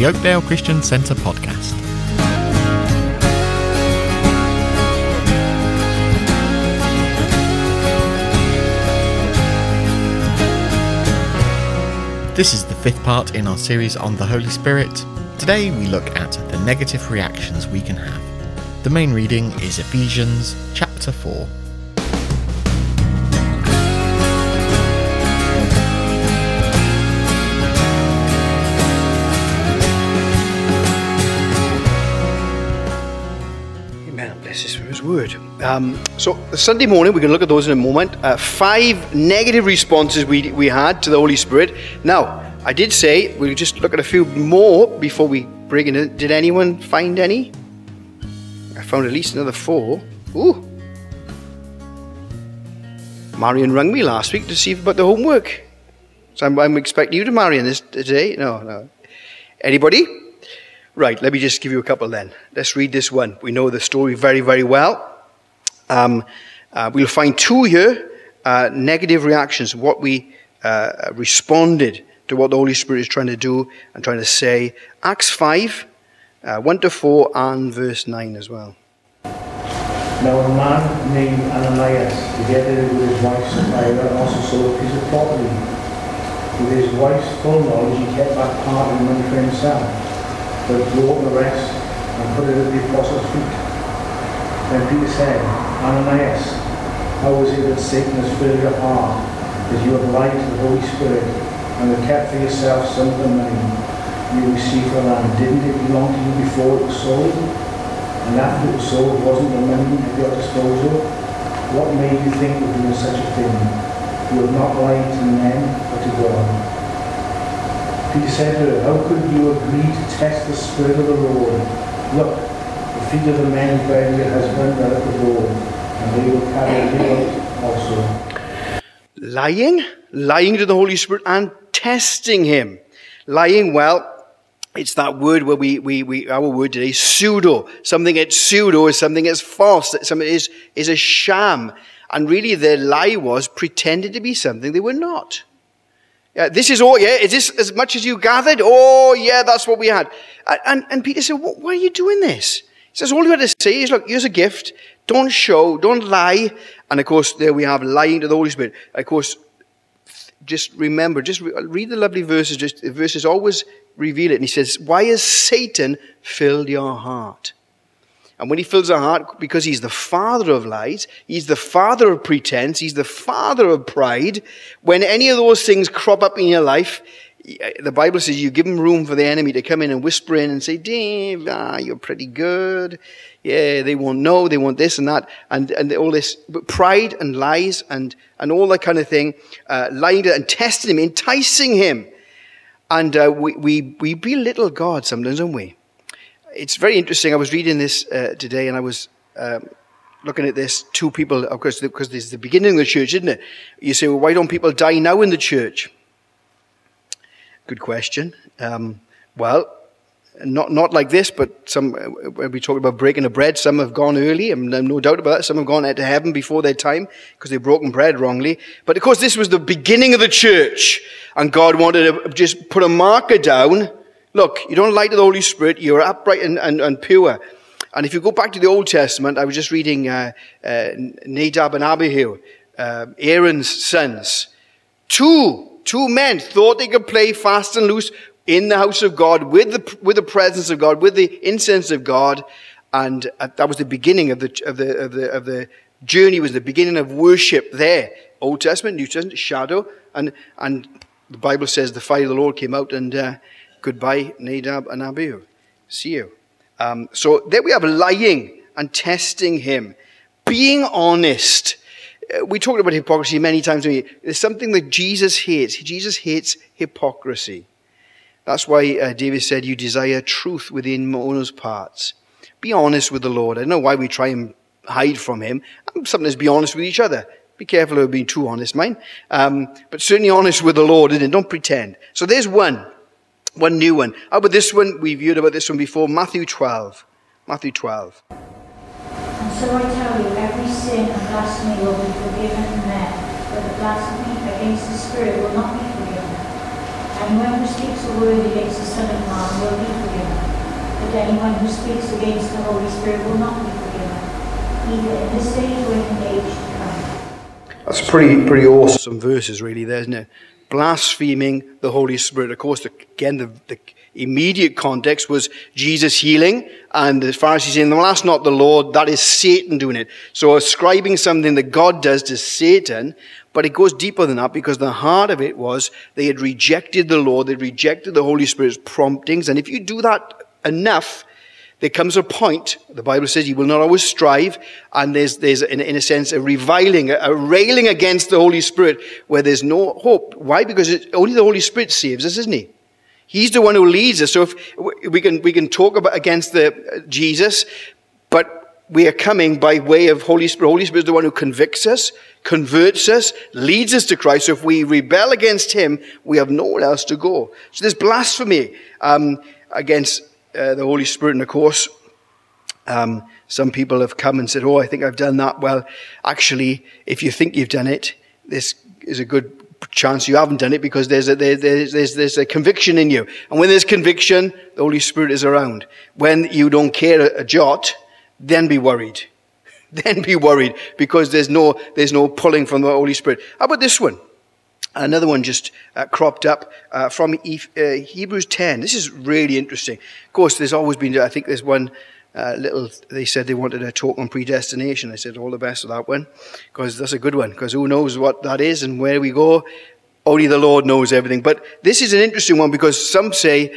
the Oakdale Christian Centre podcast. This is the fifth part in our series on the Holy Spirit. Today we look at the negative reactions we can have. The main reading is Ephesians chapter 4. Word. So Sunday morning, we're going to look at those in a moment. Five negative responses we had to the Holy Spirit. Now, I did say we'll just look at a few more before we break into it. Did anyone find any? I found at least another four. Ooh. Marion rang me last week to see about the homework. So I'm expecting you to Marion this today. No. Anybody? Right, let me just give you a couple then. Let's read this one. We know the story very, very well. We'll find two here, negative reactions, what we responded to what the Holy Spirit is trying to do and trying to say. Acts 5, 1-4 and verse 9 as well. Now a man named Ananias, together with his wife Sapphira, also sold a piece of property. With his wife's full knowledge, he kept back part of the money for himself, but brought the rest and put it at the apostles' feet. Then Peter said, Ananias, how is it that Satan has filled your heart, that you have lied to the Holy Spirit, and have kept for yourself some of the money you received from the land? Didn't it belong to you before it was sold? And after it was sold, wasn't the money at your disposal? What made you think of doing such a thing? You have not lied to men, but to God. Peter said to her, how could you agree to test the Spirit of the Lord? Look, the feet of the man who buried your husband are at the door, and they will carry you out also. Lying to the Holy Spirit and testing him. Lying, well, it's that word where our word today, pseudo. Something that's pseudo is something that's false, that something is a sham. And really their lie was pretended to be something they were not. This is all, yeah? Is this as much as you gathered? Oh, yeah, that's what we had. And Peter said, why are you doing this? He says, all you had to say is, look, here's a gift. Don't show, don't lie. And, of course, there we have lying to the Holy Spirit. Of course, just remember, just read the lovely verses. Just the verses always reveal it. And he says, why has Satan filled your heart? And when he fills our heart, because he's the father of lies, he's the father of pretense, he's the father of pride, when any of those things crop up in your life, the Bible says you give him room for the enemy to come in and whisper in and say, Dave, you're pretty good. Yeah, they won't know, they want this and that, and all this pride and lies and all that kind of thing, lying to and testing him, enticing him. And we belittle God sometimes, don't we? It's very interesting. I was reading this today, and I was looking at this. Two people, of course, because this is the beginning of the church, isn't it? You say, well, why don't people die now in the church? Good question. Well, not like this, but some, when we talk about breaking of bread, some have gone early, and no doubt about that. Some have gone out to heaven before their time because they've broken bread wrongly. But, of course, this was the beginning of the church, and God wanted to just put a marker down. Look, you don't lie to the Holy Spirit, you're upright and pure. And if you go back to the Old Testament, I was just reading Nadab and Abihu, Aaron's sons. Two men thought they could play fast and loose in the house of God, with the presence of God, with the incense of God. And that was the beginning of the journey, was the beginning of worship there. Old Testament, New Testament, shadow. And the Bible says the fire of the Lord came out and... goodbye, Nadab and Abihu. See you. So there we have lying and testing him. Being honest. We talked about hypocrisy many times. It's something that Jesus hates. Jesus hates hypocrisy. That's why David said, you desire truth within one's parts. Be honest with the Lord. I don't know why we try and hide from him. Sometimes be honest with each other. Be careful of being too honest, mind. But certainly honest with the Lord, isn't it? Don't pretend. So there's one. One new one. How about this one? We've heard about this one before. Matthew 12. Matthew 12. And so I tell you, every sin and blasphemy will be forgiven men, but the blasphemy against the Spirit will not be forgiven. And one who speaks a word against the Son of Man will be forgiven, but anyone who speaks against the Holy Spirit will not be forgiven, either in this age or in the age to come. That's pretty awesome verses, really, there, isn't it? Blaspheming the Holy Spirit. Of course, the immediate context was Jesus healing and the Pharisees saying, well, that's not the Lord, that is Satan doing it. So ascribing something that God does to Satan, but it goes deeper than that, because the heart of it was they had rejected the Lord, they rejected the Holy Spirit's promptings. And if you do that enough, there comes a point, the Bible says, you will not always strive, and there's in a sense, a reviling, a railing against the Holy Spirit where there's no hope. Why? Because only the Holy Spirit saves us, isn't he? He's the one who leads us. So if we can talk about against the Jesus, but we are coming by way of Holy Spirit. Holy Spirit is the one who convicts us, converts us, leads us to Christ. So if we rebel against him, we have nowhere else to go. So there's blasphemy against the Holy Spirit. And of course, some people have come and said, oh, I think I've done that. Well, actually, if you think you've done it, this is a good chance you haven't done it, because there's a conviction in you. And when there's conviction, the Holy Spirit is around. When you don't care a jot, then be worried. Then be worried, because there's no pulling from the Holy Spirit. How about this one? Another one just cropped up from Hebrews 10. This is really interesting. Of course, there's always been, I think there's one they said they wanted a talk on predestination. I said, all the best with that one, because that's a good one, because who knows what that is and where we go? Only the Lord knows everything. But this is an interesting one, because some say,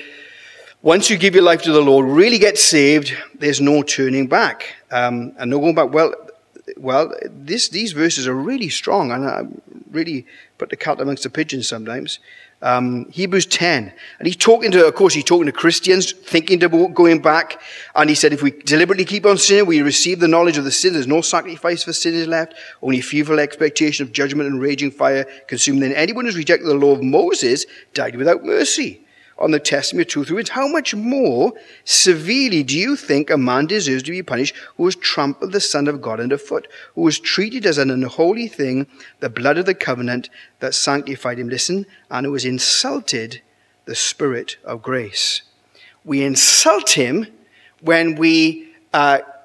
once you give your life to the Lord, really get saved, there's no turning back. And no going back. Well, these verses are really strong, and I really put the cat amongst the pigeons sometimes. Hebrews 10, and he's talking to Christians, thinking about going back, and he said, if we deliberately keep on sinning, we receive the knowledge of the sin. There's no sacrifice for sin is left, only fearful expectation of judgment and raging fire consumed. Then anyone who's rejected the law of Moses died without mercy on the testimony of two through it. How much more severely do you think a man deserves to be punished who has trampled the Son of God underfoot, who was treated as an unholy thing, the blood of the covenant that sanctified him, listen, and who has insulted the Spirit of grace? We insult him when we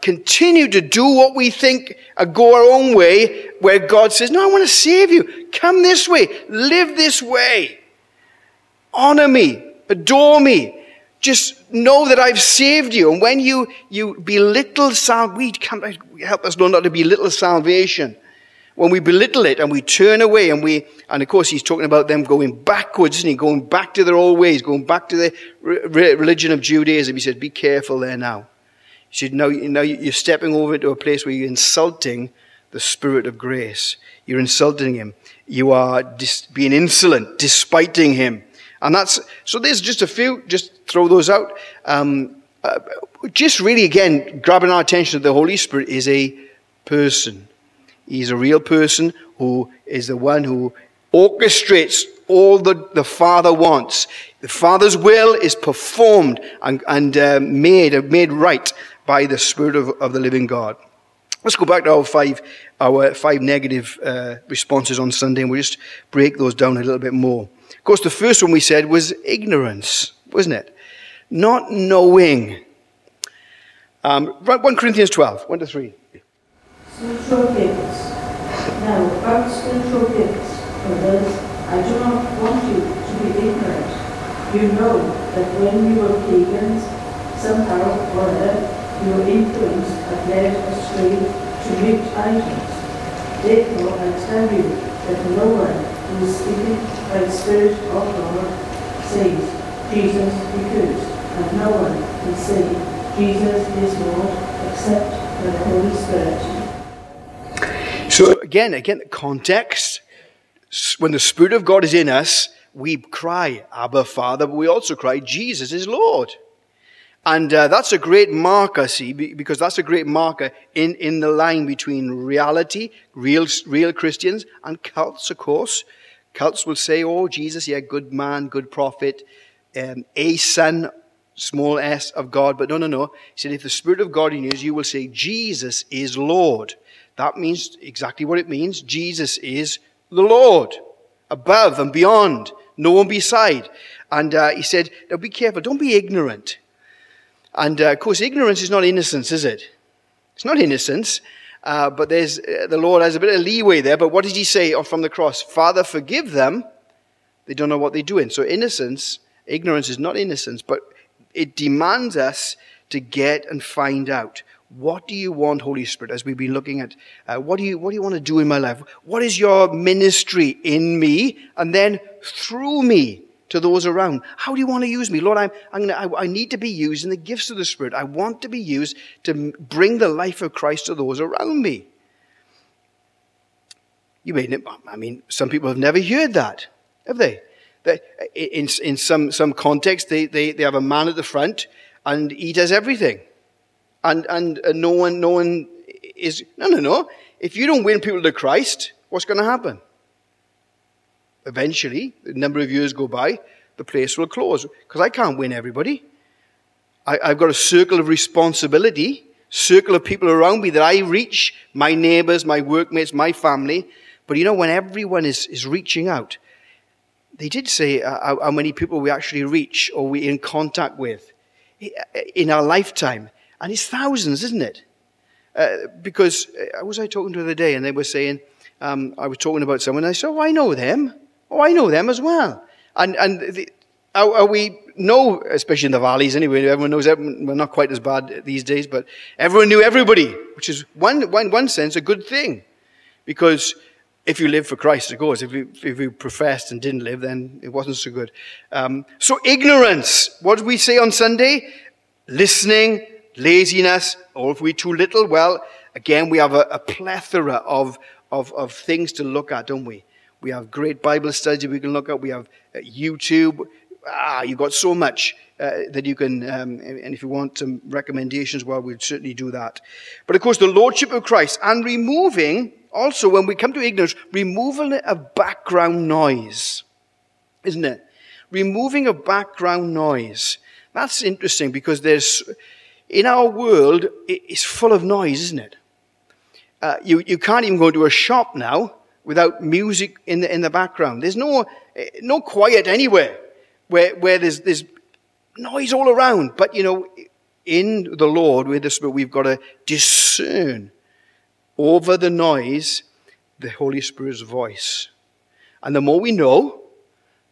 continue to do what we think, go our own way, where God says, no, I want to save you. Come this way. Live this way. Honor me. Adore me. Just know that I've saved you. And when you belittle salvation, help us learn not to belittle salvation. When we belittle it and we turn away and of course he's talking about them going backwards, isn't he? Going back to their old ways, going back to the religion of Judaism. He said, be careful there now. He said, no, you're stepping over into a place where you're insulting the Spirit of grace. You're insulting him. You are being insolent, despiting him. And so there's just a few, just throw those out. Just really, again, grabbing our attention that the Holy Spirit is a person. He's a real person who is the one who orchestrates all that the Father wants. The Father's will is performed and made right by the Spirit of the living God. Let's go back to our five negative responses on Sunday, and we'll just break those down a little bit more. Of course, the first one we said was ignorance, wasn't it? Not knowing. 1 Corinthians 12, 1-3. Spiritual gifts. Now, about spiritual gifts, brothers, I do not want you to be ignorant. You know that when we were pagans, somehow or other, you were influenced and led astray to make idols. Therefore, I tell you that no one who is speaking by the Spirit of God says, Jesus be cursed, and no one can say, Jesus is Lord, except by the Holy Spirit. So again, the context, when the Spirit of God is in us, we cry, Abba, Father, but we also cry, Jesus is Lord. And that's a great marker, see, because that's a great marker in the line between reality, real Christians, and cults, of course. Cults will say, oh, Jesus, yeah, good man, good prophet, a son, small s, of God. But no. He said, if the Spirit of God in you is, you will say, Jesus is Lord. That means exactly what it means. Jesus is the Lord, above and beyond, no one beside. And he said, now be careful, don't be ignorant. And of course, ignorance is not innocence, is it? It's not innocence, but there's the Lord has a bit of leeway there. But what did he say from the cross? Father, forgive them. They don't know what they're doing. So ignorance is not innocence, but it demands us to get and find out. What do you want, Holy Spirit, as we've been looking at? What do you want to do in my life? What is your ministry in me and then through me to those around? How do you want to use me? Lord, I need to be used in the gifts of the Spirit. I want to be used to bring the life of Christ to those around me. Some people have never heard that, have they? That in some context, they have a man at the front and he does everything. And no one is, no. If you don't win people to Christ, what's going to happen? Eventually, a number of years go by, the place will close. Because I can't win everybody. I've got a circle of responsibility, circle of people around me that I reach, my neighbors, my workmates, my family. But when everyone is reaching out, they did say how many people we actually reach or we're in contact with in our lifetime. And it's thousands, isn't it? Because I was talking to the other day, and they were saying, I was talking about someone, and I said, I know them as well. And we know, especially in the valleys anyway, everyone knows, well, not quite as bad these days, but everyone knew everybody, which is one sense a good thing. Because if you live for Christ, of course, if you professed and didn't live, then it wasn't so good. So ignorance, what did we say on Sunday? Listening, laziness, or if we're too little, well, again, we have a plethora of things to look at, don't we? We have great Bible studies we can look at. We have YouTube. You've got so much that you can, and if you want some recommendations, well, we'd certainly do that. But of course, the Lordship of Christ and removing, also when we come to ignorance, removal of background noise, isn't it? Removing of background noise. That's interesting because in our world, it's full of noise, isn't it? You can't even go to a shop now without music in the background. There's no quiet anywhere where there's noise all around. But in the Lord, with the Spirit, we've got to discern over the noise the Holy Spirit's voice. And the more we know,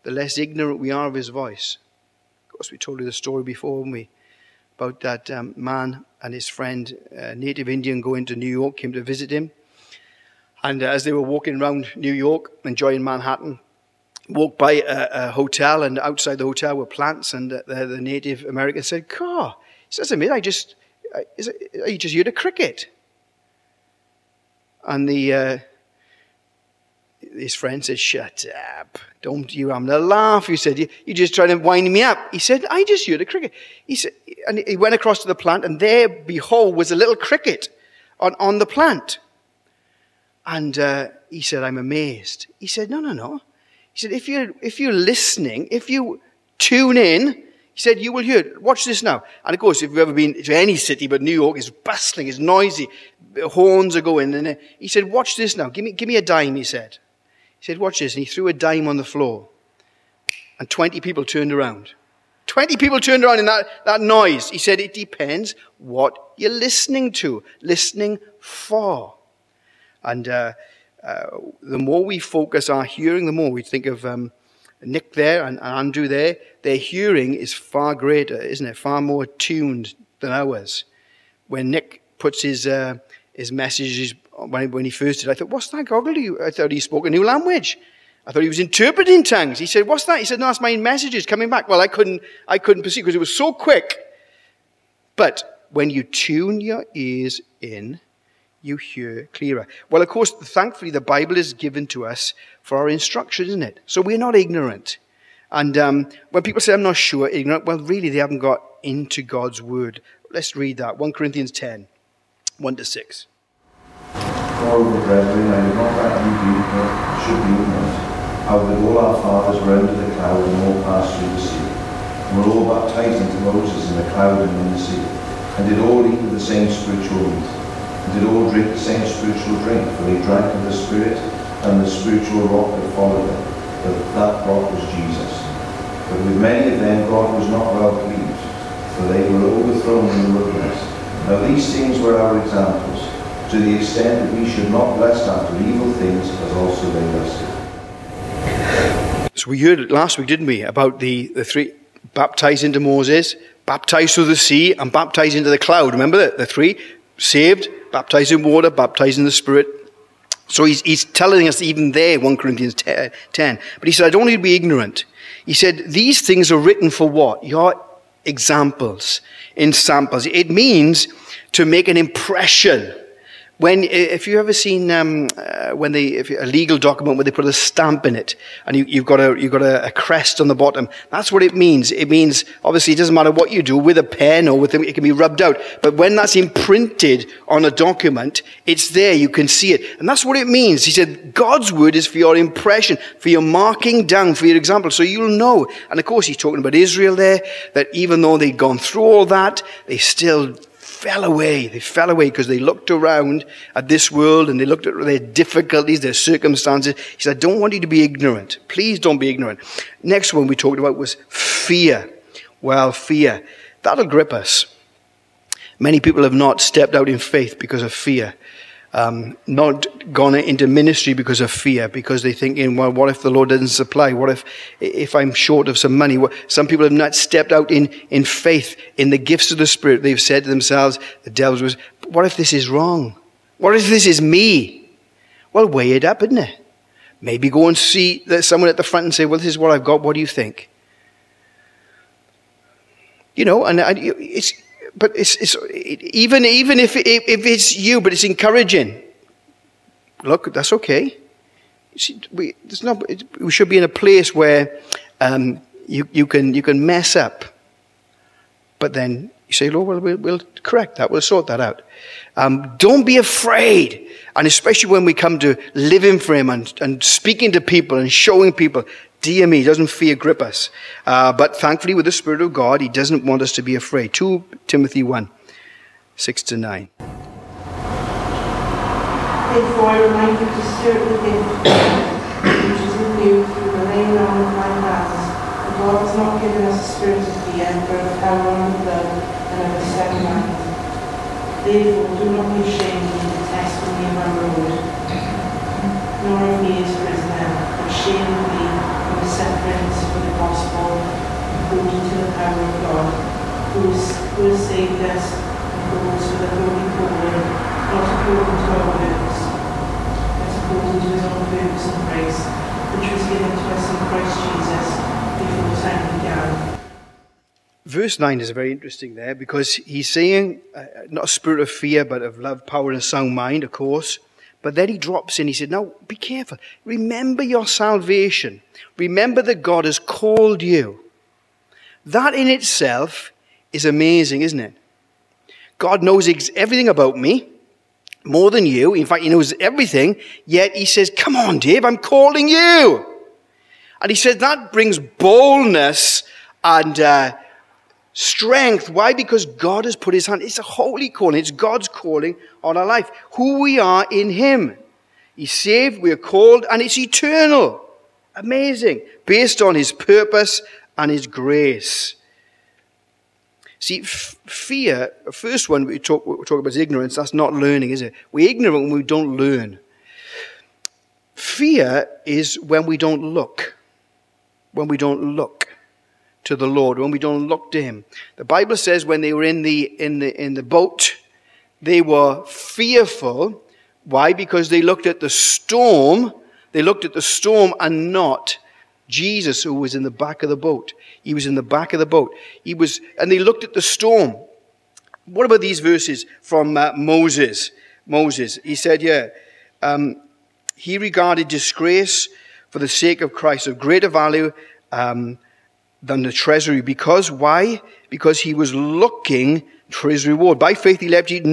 the less ignorant we are of His voice. Of course, we told you the story before, haven't we? About that man and his friend, a native Indian, going to New York, came to visit him. And as they were walking around New York, enjoying Manhattan, walked by a hotel, and outside the hotel were plants, and the native American said, "Caw," he says to me, "I just heard a cricket." And his friend said, "Shut up. Don't you have a laugh." He said, "You're just trying to wind me up." He said, "I just heard a cricket." He said, and he went across to the plant, and there, behold, was a little cricket on the plant. And he said, "I'm amazed." He said, No. He said, if you're listening, if you tune in, he said, you will hear it. Watch this now. And of course, if you've ever been to any city, but New York is bustling, it's noisy, horns are going. And he said, "Watch this now. Give me a dime," he said. He said, "Watch this." And he threw a dime on the floor. And 20 people turned around. 20 people turned around in that noise. He said, it depends what you're listening to, listening for. And the more we focus our hearing, the more we think of Nick there and Andrew there. Their hearing is far greater, isn't it? Far more tuned than ours. When Nick puts his messages, when he first did, I thought, "What's that goggle? I thought he spoke a new language. I thought he was interpreting tongues." He said, "What's that?" He said, "No, that's my messages coming back." Well, I couldn't perceive because it was so quick. But when you tune your ears in, you hear clearer. Well, of course, thankfully, the Bible is given to us for our instruction, isn't it? So we're not ignorant. And when people say, "I'm not sure," ignorant, well, really, they haven't got into God's word. Let's read that. 1 Corinthians 10, 1-6. "All the brethren, I would not that you should be ignorant, how that all our fathers were under the cloud and all passed through the sea, and were all baptized into Moses in the cloud and in the sea, and did all eat of the same spiritual meat, and did all drink the same spiritual drink, for they drank of the Spirit and the spiritual rock that followed them, that rock was Jesus. But with many of them God was not well pleased, for they were overthrown in the wilderness. Now these things were our examples, to the extent that we should not lust after evil things as also they lusted. So we heard last week, didn't we, about the three, baptized into Moses, baptized through the sea, and baptized into the cloud. Remember that? The three, saved, baptized in water, baptized in the Spirit. So he's telling us even there, 1 Corinthians 10. But he said, I don't need to be ignorant. He said, these things are written for what? Your examples, in samples. It means to make an impression. If you've ever seen a legal document where they put a stamp in it, and you've got a crest on the bottom, that's what it means. It means, obviously, it doesn't matter what you do with a pen or it can be rubbed out. But when that's imprinted on a document, it's there, you can see it. And that's what it means. He said, God's word is for your impression, for your marking down, for your example, so you'll know. And of course, he's talking about Israel there, that even though they'd gone through all that, they still fell away because they looked around at this world and they looked at their difficulties, their circumstances. He said, I don't want you to be ignorant. Please don't be ignorant. Next one we talked about was fear. Well, fear. That'll grip us. Many people have not stepped out in faith because of fear. Not gone into ministry because of fear, because they're thinking, well, what if the Lord doesn't supply? What if I'm short of some money? Some people have not stepped out in faith, in the gifts of the Spirit. They've said to themselves, the devil's was, what if this is wrong? What if this is me? Well, weigh it up, isn't it? Maybe go and see someone at the front and say, well, this is what I've got. What do you think? You know, and it's... But even if it's you, but it's encouraging. Look, that's okay. You see, we should be in a place where you can mess up, but then you say, "Lord, well, we'll correct that. We'll sort that out." Don't be afraid, and especially when we come to living for Him and speaking to people and showing people. Dear me, doesn't fear grip us. But thankfully, with the Spirit of God, He doesn't want us to be afraid. 2 Timothy 1, 6-9. Therefore, I remind you to stir up the gift which is in you through the laying on of my hands. For God has not given us a spirit of fear, but of power and of love and of a sound mind. Therefore, do not be ashamed of the testimony of our Lord, nor of me as prisoner, but shame of me. Sufferings for the gospel, according to the power of God, who has saved us and called us with a holy calling, not according to our works, but according to His own purpose and grace, which was given to us in Christ Jesus before time began. Verse 9 is very interesting there, because he's saying not a spirit of fear, but of love, power, and a sound mind, of course. But then he drops in, he said, now be careful. Remember your salvation. Remember that God has called you. That in itself is amazing, isn't it? God knows everything about me, more than you. In fact, He knows everything. Yet He says, come on, Dave, I'm calling you. And He said that brings boldness and strength. Why? Because God has put His hand. It's a holy calling. It's God's calling on our life. Who we are in Him. He's saved, we are called, and it's eternal. Amazing. Based on His purpose and His grace. See, fear, the first one we talk about is ignorance. That's not learning, is it? We're ignorant when we don't learn. Fear is when we don't look. When we don't look to the Lord, when we don't look to Him. The Bible says when they were in the boat, they were fearful. Why? Because they looked at the storm. They looked at the storm and not Jesus, who was in the back of the boat. He was in the back of the boat. And they looked at the storm. What about these verses from Moses? He said, he regarded disgrace for the sake of Christ of greater value than the treasury, because why? Because he was looking for his reward. By faith he left Egypt,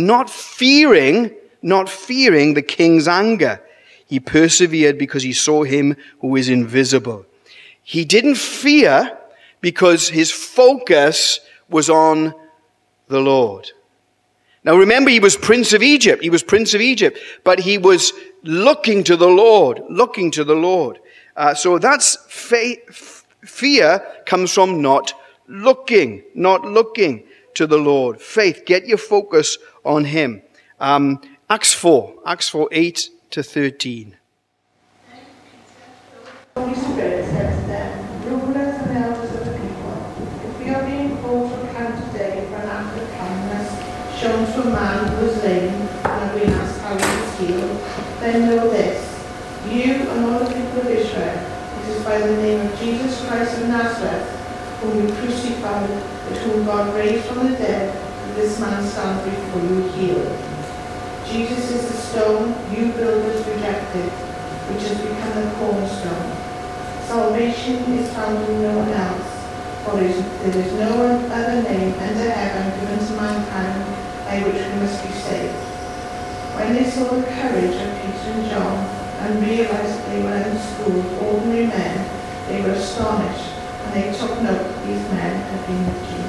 not fearing the king's anger. He persevered because he saw Him who is invisible. He didn't fear because his focus was on the Lord. Now remember, he was Prince of Egypt. He was Prince of Egypt, but he was looking to the Lord, looking to the Lord. So that's fear comes from not looking to the Lord. Faith, get your focus on him. Acts 4, 8-13. The Holy Spirit said to them, rulers and elders of the people, if we are being called to account today for an act of kindness shown to a man who was lame and being asked how he was healed, then know this, you and all the people of Israel, it is by the name of Jesus Christ of Nazareth, whom you crucified, but whom God raised from the dead, that this man stands before you healed. Jesus is the stone you builders rejected, which has become the cornerstone. Salvation is found in no one else, for there is no other name under heaven given to mankind by which we must be saved. When they saw the courage of Peter and John and realized that they were unschooled, ordinary men, they were astonished, and they took note that these men had been with Jesus.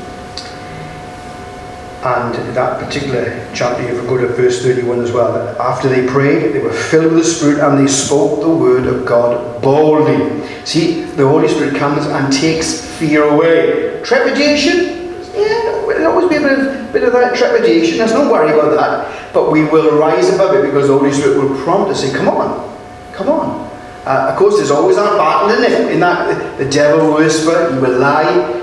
And that particular chapter, if we go to verse 31 as well, that after they prayed, they were filled with the Spirit and they spoke the word of God boldly. See, the Holy Spirit comes and takes fear away. Trepidation? Yeah, there'll always be a bit of that trepidation. There's no worry about that. But we will rise above it because the Holy Spirit will prompt us and say, come on. Of course, there's always that battle in it. In that the devil will whisper, he will lie.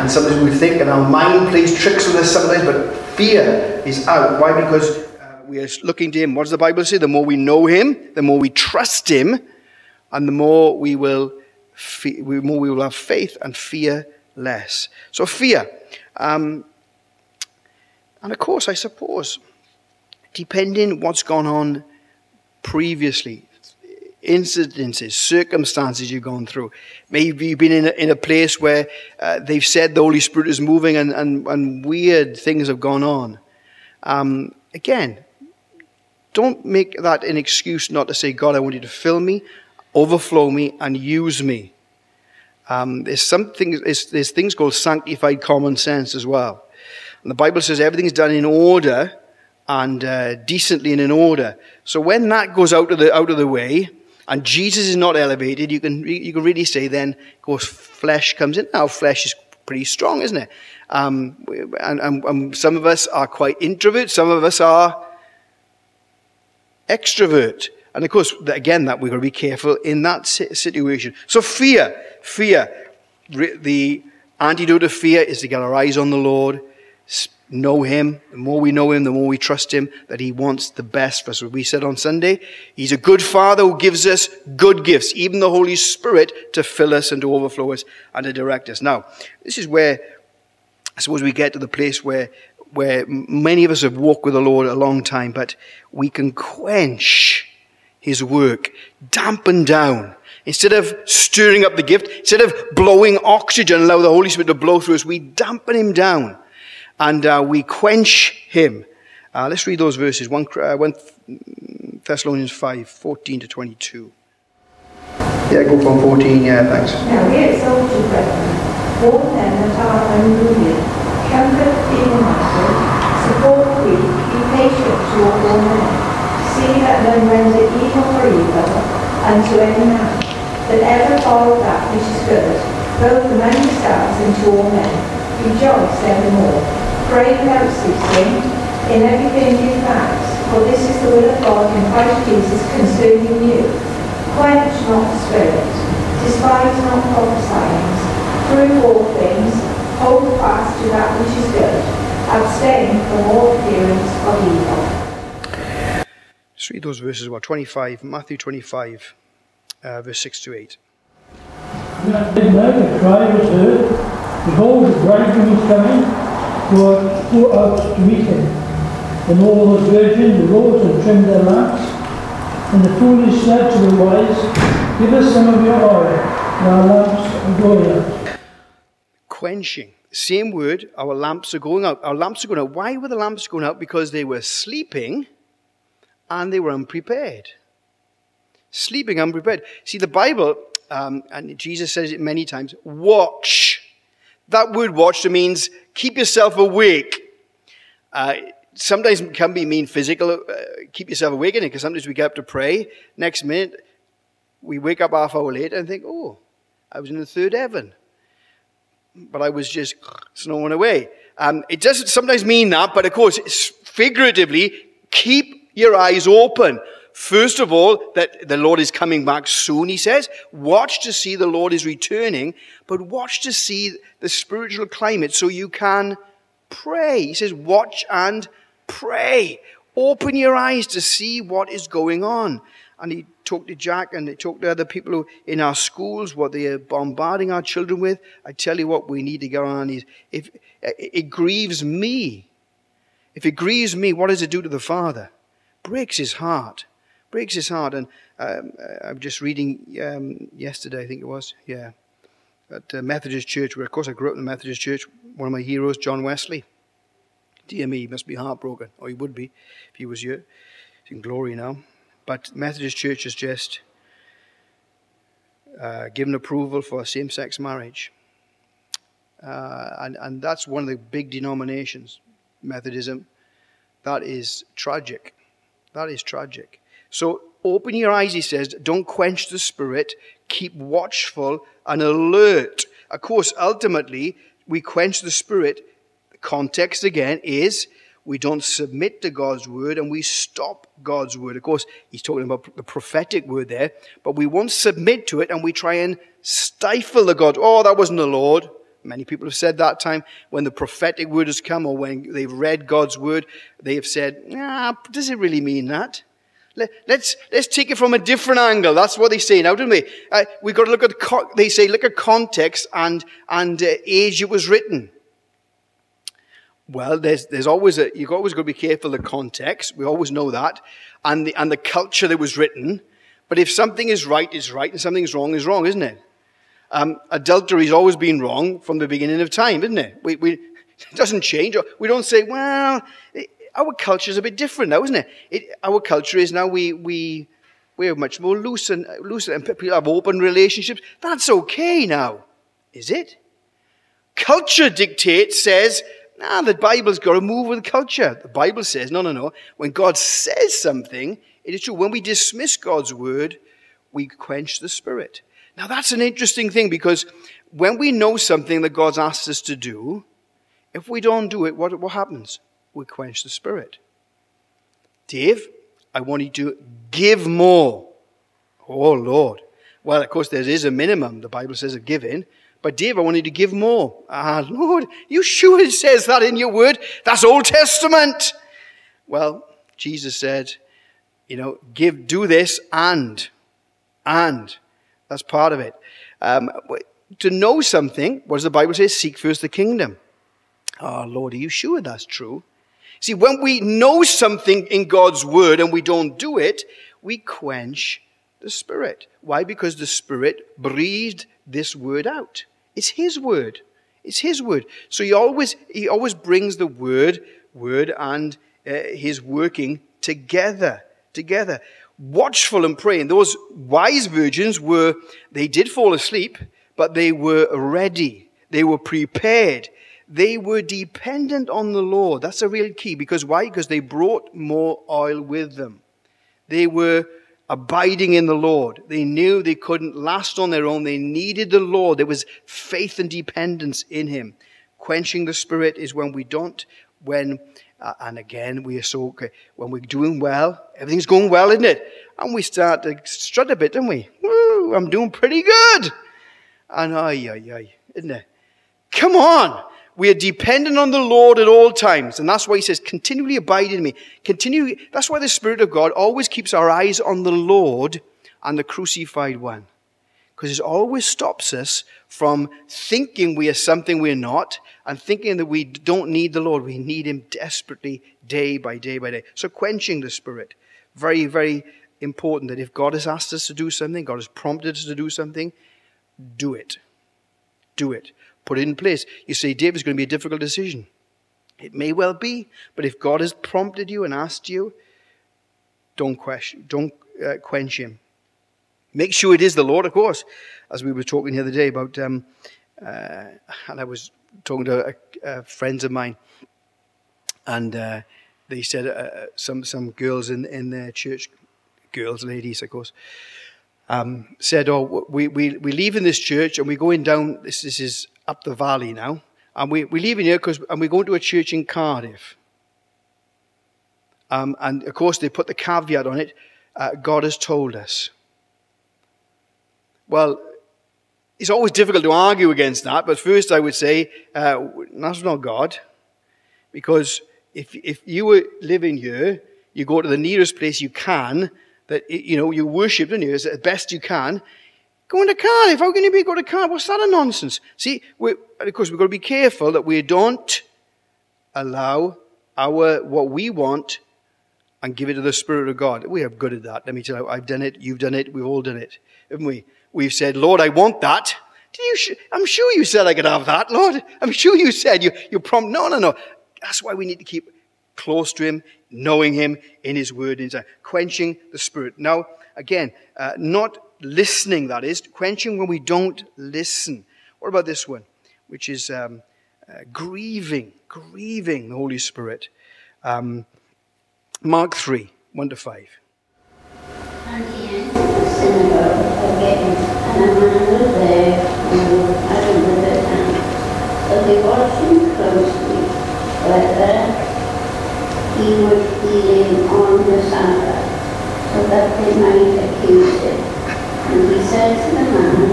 And sometimes we think, and our mind plays tricks with us sometimes, but fear is out. Why? Because we are looking to him. What does the Bible say? The more we know him, the more we trust him, and the more we will have faith and fear less. So fear. And of course, I suppose, depending what's gone on previously, incidences, circumstances you've gone through. Maybe you've been in a place where they've said the Holy Spirit is moving and weird things have gone on. Again, don't make that an excuse not to say, God, I want you to fill me, overflow me, and use me. There's things called sanctified common sense as well. And the Bible says everything's done in order and decently and in order. So when that goes out of the way, and Jesus is not elevated, you can really say then, of course, flesh comes in. Now, flesh is pretty strong, isn't it? And some of us are quite introvert. Some of us are extrovert. And of course, again, that we've got to be careful in that situation. So fear. The antidote of fear is to get our eyes on the Lord, know him. The more we know him, the more we trust him, that he wants the best for us. As we said on Sunday, he's a good father who gives us good gifts, even the Holy Spirit, to fill us and to overflow us and to direct us. Now, this is where I suppose we get to the place where many of us have walked with the Lord a long time, but we can quench his work, dampen down. Instead of stirring up the gift, instead of blowing oxygen, allow the Holy Spirit to blow through us, we dampen him down. And we quench him. Let's read those verses. 1 Thessalonians 5, 14-22. Yeah, go from 14. Yeah, thanks. Now we exalt you, brethren, all men that are unruly, comfort the inactive, support the weak, be patient toward all men. See that none render evil for evil, unto any man, but ever follow that which is good, both among yourselves and to all men. Rejoice evermore. Pray without ceasing, in everything give thanks, for this is the will of God in Christ Jesus concerning you. Quench not the Spirit, despise not prophesyings, prove all things, hold fast to that which is good, abstain from all appearance of evil. Let's read those verses, what, 25, Matthew 25, verse 6-8. And then a cry was heard, behold, the bridegroom is coming, who out to meet him. And all the virgins rose and trimmed their lamps. And the foolish said to the wise, give us some of your oil, and our lamps are going out. Quenching. Same word, our lamps are going out. Our lamps are going out. Why were the lamps going out? Because they were sleeping and they were unprepared. Sleeping unprepared. See, the Bible, and Jesus says it many times, watch. That word watch means keep yourself awake. sometimes it can be mean physical, keep yourself awake in it, because sometimes we get up to pray, next minute we wake up half hour later and think, oh, I was in the third heaven, but I was just snowing away. It doesn't sometimes mean that, but of course, it's figuratively, keep your eyes open. First of all, that the Lord is coming back soon, he says. Watch to see the Lord is returning, but watch to see the spiritual climate so you can pray. He says, watch and pray. Open your eyes to see what is going on. And he talked to Jack and he talked to other people who, in our schools, what they are bombarding our children with. I tell you what, we need to get on our knees. If it grieves me, what does it do to the Father? Breaks his heart. And I'm just reading yesterday, I think it was, at Methodist Church, where of course I grew up in the Methodist Church. One of my heroes, John Wesley. Dear me, he must be heartbroken, or he would be if he was here. He's in glory now. But Methodist Church has just given approval for same-sex marriage. And that's one of the big denominations, Methodism. That is tragic. So open your eyes, he says. Don't quench the spirit. Keep watchful and alert. Of course, ultimately, we quench the spirit. The context, again, is we don't submit to God's word and we stop God's word. Of course, he's talking about the prophetic word there, but we won't submit to it and we try and stifle the God. Oh, that wasn't the Lord. Many people have said that time when the prophetic word has come or when they've read God's word, they have said, does it really mean that? Let's take it from a different angle. That's what they say now, don't we? We've got to look at, they say, look at context and age it was written. Well, there's always you've always got to be careful of the context. We always know that, and the culture that was written. But if something is right, it's right, and something is wrong, isn't it? Adultery's always been wrong from the beginning of time, isn't it? It doesn't change. We don't say, well, our culture's a bit different now, isn't it? Our culture is now we're much more looser, and people have open relationships. That's okay now, is it? Culture dictates says. Nah, the Bible's got to move with culture. The Bible says, no. When God says something, it is true. When we dismiss God's word, we quench the spirit. Now, that's an interesting thing, because when we know something that God's asked us to do, if we don't do it, what happens? We quench the spirit. Dave, I want you to give more. Oh, Lord. Well, of course, there is a minimum, the Bible says, of giving. But Dave, I wanted to give more. Lord, you sure it says that in your word? That's Old Testament. Well, Jesus said, do this and. That's part of it. To know something, what does the Bible say? Seek first the kingdom. Lord, are you sure that's true? See, when we know something in God's word and we don't do it, we quench the Spirit. Why? Because the Spirit breathed this word out. It's his word. So he always brings the word and his working together. Watchful and praying. Those wise virgins they did fall asleep, but they were ready. They were prepared. They were dependent on the Lord. That's a real key. Because why? Because they brought more oil with them. They were abiding in the Lord. They knew they couldn't last on their own. They needed the Lord. There was faith and dependence in him. Quenching the spirit is when we don't, and again, we are so, when we're doing well, everything's going well, isn't it? And we start to strut a bit, don't we? Woo, I'm doing pretty good. And isn't it? Come on. We are dependent on the Lord at all times. And that's why he says, continually abide in me. That's why the Spirit of God always keeps our eyes on the Lord and the crucified one. Because it always stops us from thinking we are something we're not and thinking that we don't need the Lord. We need him desperately day by day by day. So quenching the Spirit. Very, very important that if God has asked us to do something, God has prompted us to do something, do it. Put it in place. You say, Dave, it's going to be a difficult decision. It may well be, but if God has prompted you and asked you, don't quench him. Make sure it is the Lord, of course, as we were talking the other day about, and I was talking to friends of mine, and they said some girls in their church, girls, ladies, of course, said, "Oh, we leaving this church and we're going down. This is up the valley now, and we're leaving here and we're going to a church in Cardiff." And of course, they put the caveat on it: God has told us. Well, it's always difficult to argue against that, but first I would say that's not God, because if you were living here, you go to the nearest place you can that you worship in here as best you can. Going to Cardiff? How can you go to Cardiff? What's that a nonsense? See, of course we've got to be careful that we don't allow what we want and give it to the Spirit of God. We are good at that. Let me tell you, I've done it. You've done it. We've all done it, haven't we? We've said, "Lord, I want that." I'm sure you said I could have that, Lord. I'm sure you said you prompt. No. That's why we need to keep close to Him, knowing Him in His Word, in quenching the Spirit. Now, again, not listening. That is quenching when we don't listen. What about this one, which is grieving the Holy Spirit? Mark 3:1-5. And he entered the synagogue again, and a man was there who had a withered hand. So they watched him closely, whether he would heal him on the Sabbath, so that they might accuse him. And he said to the man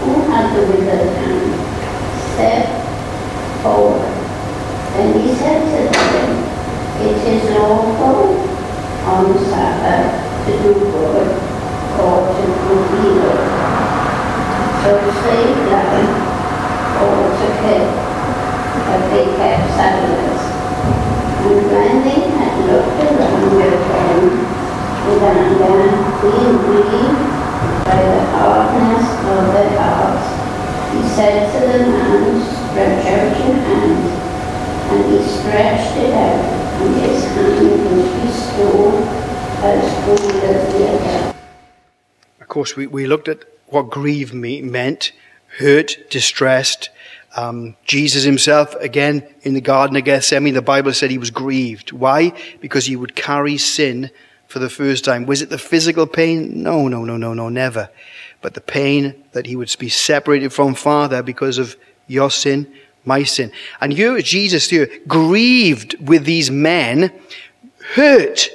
who had the withered hand, "Step forward." Then he said to them, "It is lawful on the Sabbath to do good or to do evil, so to save life or to kill." But they kept silence. And when they had looked around at them with anger, being grieved by the hardness of their hearts, he said to the man, "Stretch out your hand." And he stretched it out, and his hand was restored as good as the other. Of course, we looked at what grieve meant: hurt, distressed. Jesus himself, again, in the Garden of Gethsemane, the Bible said he was grieved. Why? Because he would carry sin for the first time. Was it the physical pain? No, never. But the pain that he would be separated from Father because of your sin, my sin. And here Jesus, grieved with these men, hurt.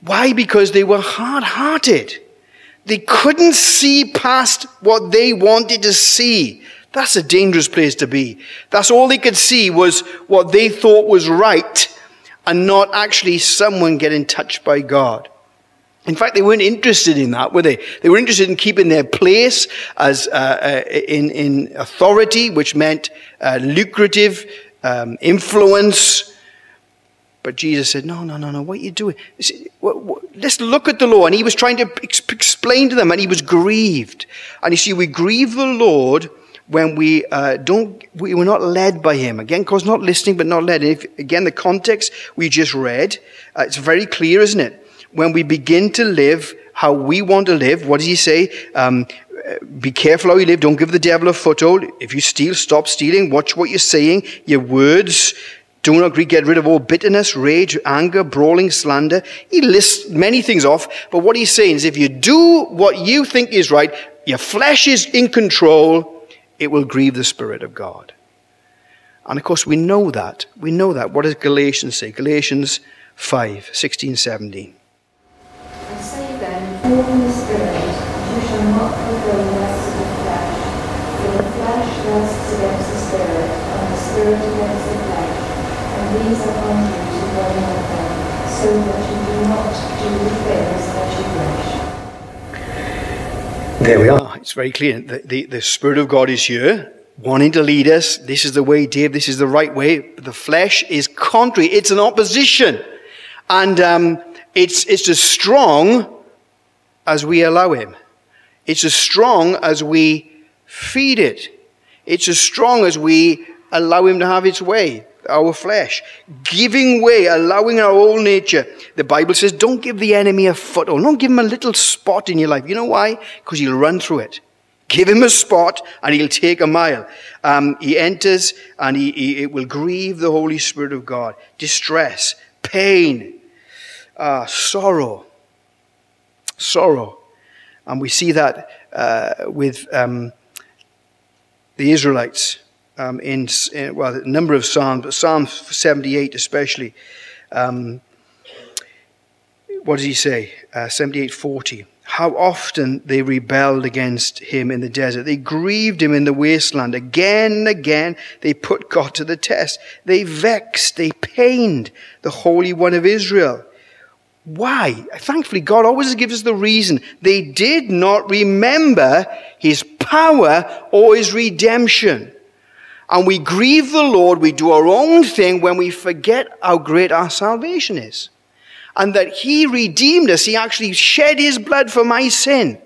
Why? Because they were hard-hearted. They couldn't see past what they wanted to see. That's a dangerous place to be. That's all they could see was what they thought was right, and not actually someone getting touched by God. In fact, they weren't interested in that, were they? They were interested in keeping their place as in authority, which meant lucrative influence. But Jesus said, no, what are you doing? Let's look at the law. And he was trying to explain to them, and he was grieved. And you see, we grieve the Lord when we're not led by him. Again, because not listening, but not led. And again, the context we just read, it's very clear, isn't it? When we begin to live how we want to live, what does he say? Be careful how you live. Don't give the devil a foothold. If you steal, stop stealing. Watch what you're saying, your words. Do not agree. Get rid of all bitterness, rage, anger, brawling, slander. He lists many things off. But what he's saying is if you do what you think is right, your flesh is in control, it will grieve the Spirit of God. And of course, we know that. We know that. What does Galatians say? Galatians 5:16-17. In the Spirit, you shall not fulfill the lusts of the flesh. For the flesh lusts against the Spirit, and the Spirit against the flesh, and these are contrary to one another, so that you do not do the things that you wish. There we are. It's very clear. The Spirit of God is here, wanting to lead us. This is the way, Dave. This is the right way. But the flesh is contrary. It's an opposition, and it's as strong as we allow him. It's as strong as we feed it. It's as strong as we allow him to have its way, our flesh. Giving way, allowing our own nature. The Bible says, don't give the enemy a foothold. Don't give him a little spot in your life. You know why? Because he'll run through it. Give him a spot and he'll take a mile. He enters and it will grieve the Holy Spirit of God. Distress, pain, sorrow. And we see that with the Israelites in a number of Psalms, but Psalm 78 especially. What does he say? 78:40. How often they rebelled against him in the desert. They grieved him in the wasteland. Again and again, they put God to the test. They vexed, they pained the Holy One of Israel. Why? Thankfully, God always gives us the reason. They did not remember his power or his redemption. And we grieve the Lord, we do our own thing when we forget how great our salvation is. And that he redeemed us. He actually shed his blood for my sin.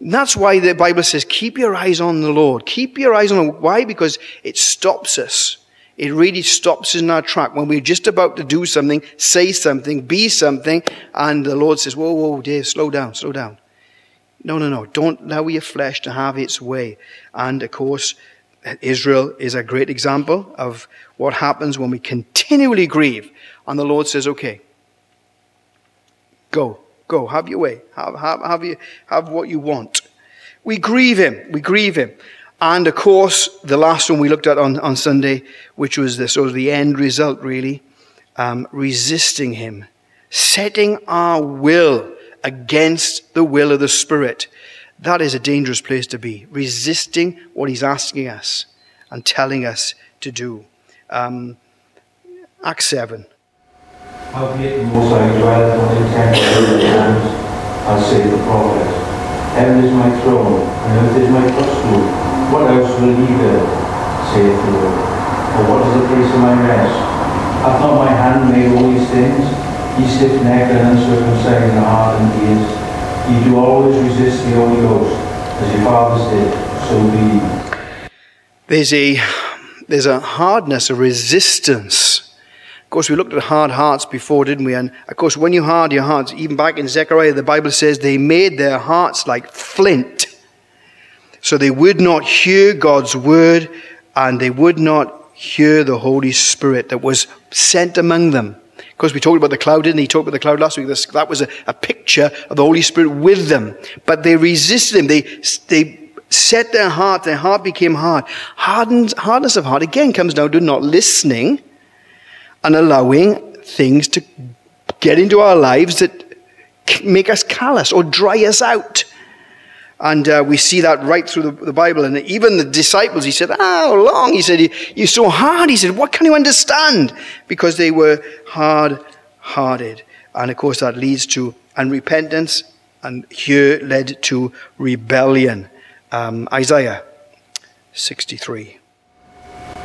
And that's why the Bible says, keep your eyes on the Lord. Keep your eyes on the Lord. Why? Because it stops us. It really stops us in our track. When we're just about to do something, say something, be something, and the Lord says, whoa, whoa, Dave, slow down. No. Don't allow your flesh to have its way. And, of course, Israel is a great example of what happens when we continually grieve. And the Lord says, okay, go, have your way. Have what you want. We grieve him. And, of course, the last one we looked at on Sunday, which was the sort of the end result, really, resisting him, setting our will against the will of the Spirit. That is a dangerous place to be, resisting what he's asking us and telling us to do. Acts 7. Howbeit the Most High dwelleth not in temples made of hands, as saith the prophet. Heaven is my throne, and earth is my footstool. What else will he build, saith the Lord? Or what is the place of my rest? Hath not my hand made all these things? Ye stiff-necked and uncircumcised in heart and ears, ye do always resist the Holy Ghost, as your fathers did, so be ye. There's a hardness, a resistance. Of course, we looked at hard hearts before, didn't we? And, of course, when you hard your hearts, even back in Zechariah, the Bible says they made their hearts like flint. So they would not hear God's word, and they would not hear the Holy Spirit that was sent among them. Of course, we talked about the cloud, didn't he? He talked about the cloud last week. That was a picture of the Holy Spirit with them. But they resisted him. They set their heart became hard. Hardness of heart, again, comes down to not listening and allowing things to get into our lives that make us callous or dry us out. And we see that right through the Bible. And even the disciples, he said, how long? He said, you're so hard. He said, what can you understand? Because they were hard-hearted. And, of course, that leads to unrepentance, and here led to rebellion. Isaiah 63.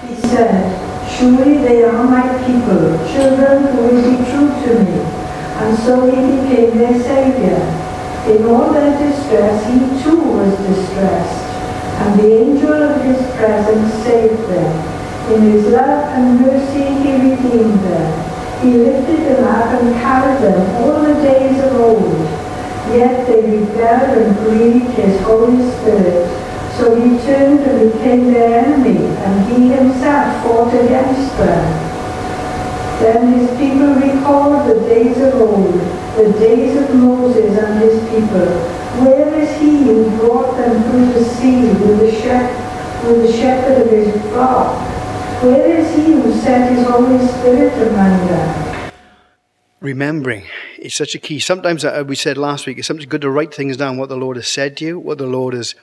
He said, surely they are my people, children who will be true to me. And so he became their Saviour. In all their distress, he too was distressed. And the angel of his presence saved them. In his love and mercy, he redeemed them. He lifted them up and carried them all the days of old. Yet they rebelled and grieved his Holy Spirit. So he turned and became their enemy, and he himself fought against them. Then his people recalled the days of old, the days of Moses and his people. Where is he who brought them through the sea with the shepherd of his flock? Where is he who sent his Holy Spirit among them? Remembering is such a key. Sometimes, we said last week, it's sometimes good to write things down, what the Lord has said to you, what the Lord has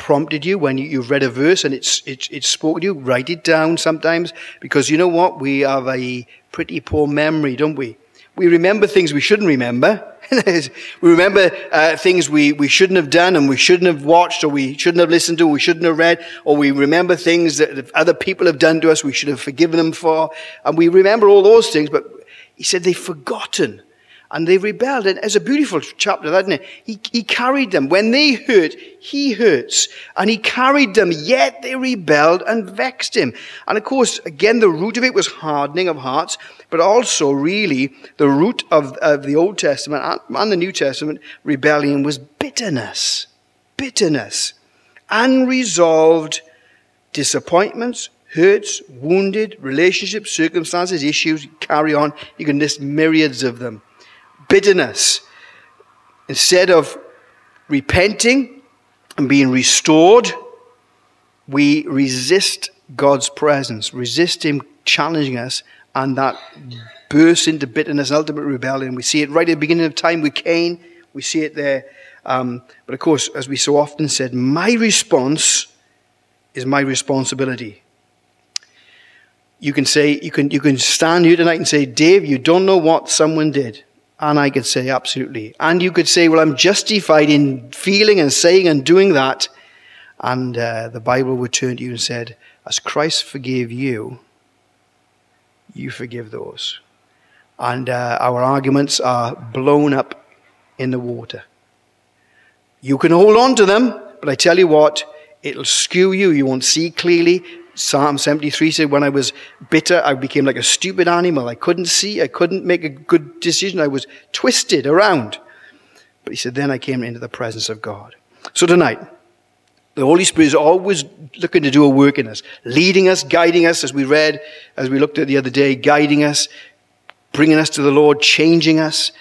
prompted you when you've read a verse and it's spoken to you. Write it down sometimes, because you know what? We have a pretty poor memory, don't we? We remember things we shouldn't remember. We remember things we shouldn't have done, and we shouldn't have watched, or we shouldn't have listened to, or we shouldn't have read, or we remember things that other people have done to us we should have forgiven them for. And we remember all those things, but he said they've forgotten. And they rebelled. And it's a beautiful chapter, isn't it? He carried them. When they hurt, he hurts. And he carried them, yet they rebelled and vexed him. And, of course, again, the root of it was hardening of hearts, but also, really, the root of the Old Testament and the New Testament rebellion was bitterness. Unresolved disappointments, hurts, wounded, relationships, circumstances, issues, carry on. You can list myriads of them. Bitterness. Instead of repenting and being restored, we resist God's presence, resist him challenging us, and that bursts into bitterness and ultimate rebellion. We see it right at the beginning of time with Cain. We see it there. But of course, as we so often said, my response is my responsibility. You can say, you can stand here tonight and say, Dave, you don't know what someone did. And I could say, absolutely. And you could say, well, I'm justified in feeling and saying and doing that. And the Bible would turn to you and said, as Christ forgave you, you forgive those. And our arguments are blown up in the water. You can hold on to them, but I tell you what, it'll skew you. You won't see clearly. Psalm 73 said, when I was bitter, I became like a stupid animal. I couldn't see. I couldn't make a good decision. I was twisted around. But he said, then I came into the presence of God. So tonight, the Holy Spirit is always looking to do a work in us, leading us, guiding us, as we read, as we looked at the other day, guiding us, bringing us to the Lord, changing us.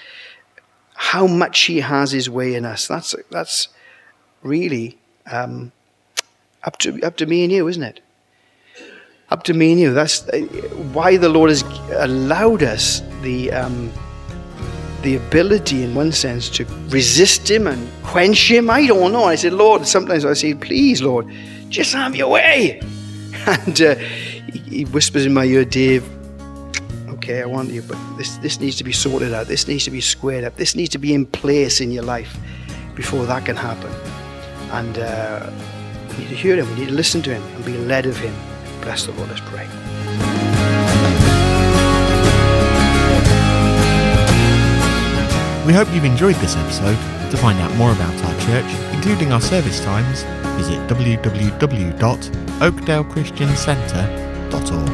How much he has his way in us. That's really up to me and you, isn't it? Up to me and you. That's why the Lord has allowed us the ability, in one sense, to resist him and quench him. I don't know. I said, Lord, sometimes I say, please, Lord, just have your way. And he whispers in my ear, Dave, okay, I want you, but this needs to be sorted out. This needs to be squared up. This needs to be in place in your life before that can happen. And we need to hear him. We need to listen to him and be led of him. Bless the Lord, let's pray. We hope you've enjoyed this episode. To find out more about our church, including our service times, visit www.oakdalechristiancentre.org.